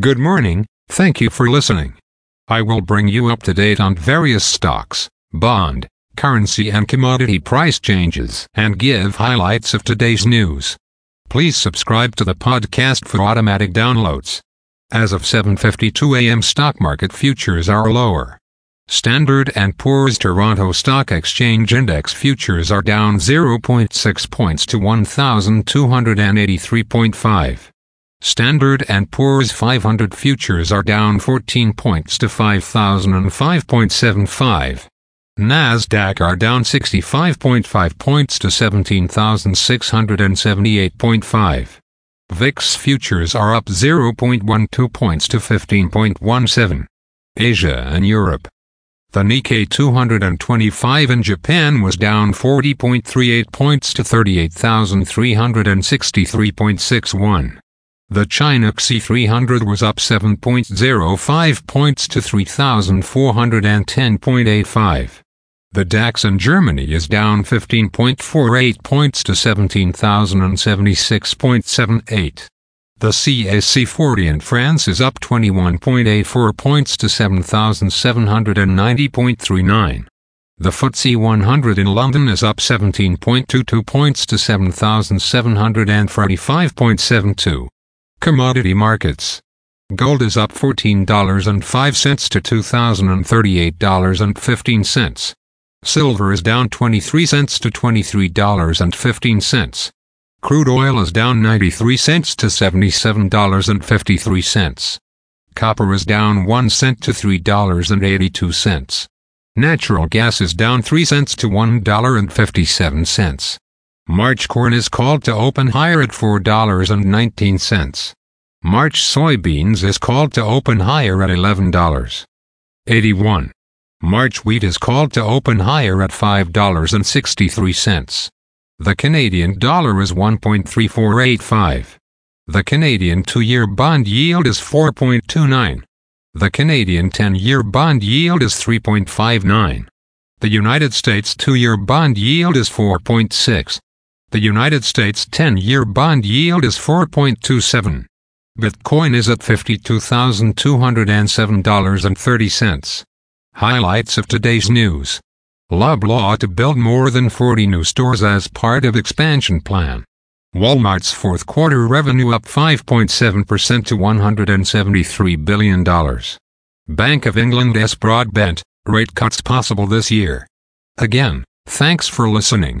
Good morning, thank you for listening. I will bring you up to date on various stocks, bond, currency and commodity price changes and give highlights of today's news. Please subscribe to the podcast for automatic downloads. As of 7:52 a.m. stock market futures are lower. Standard & Poor's Toronto Stock Exchange Index futures are down 0.6 points to 1,283.5. Standard & Poor's 500 futures are down 14 points to 5,005.75. NASDAQ are down 65.5 points to 17,678.5. VIX futures are up 0.12 points to 15.17. Asia and Europe. The Nikkei 225 in Japan was down 40.38 points to 38,363.61. The China XE 300 was up 7.05 points to 3,410.85. The DAX in Germany is down 15.48 points to 17,076.78. The CAC 40 in France is up 21.84 points to 7,790.39. The FTSE 100 in London is up 17.22 points to 7,745.72. Commodity markets. Gold is up $14.05 to $2,038.15. Silver is down 23 cents to $23.15. Crude oil is down 93 cents to $77.53. Copper is down 1 cent to $3.82. Natural gas is down 3 cents to $1.57. March corn is called to open higher at $4.19. March soybeans is called to open higher at $11.81. March wheat is called to open higher at $5.63. The Canadian dollar is 1.3485. The Canadian 2-year bond yield is 4.29. The Canadian 10-year bond yield is 3.59. The United States 2-year bond yield is 4.6. The United States 10-year bond yield is 4.27. Bitcoin is at $52,207.30. Highlights of today's news. Loblaw to build more than 40 new stores as part of expansion plan. Walmart's fourth quarter revenue up 5.7% to $173 billion. Bank of England's Broadbent, rate cuts possible this year. Again, thanks for listening.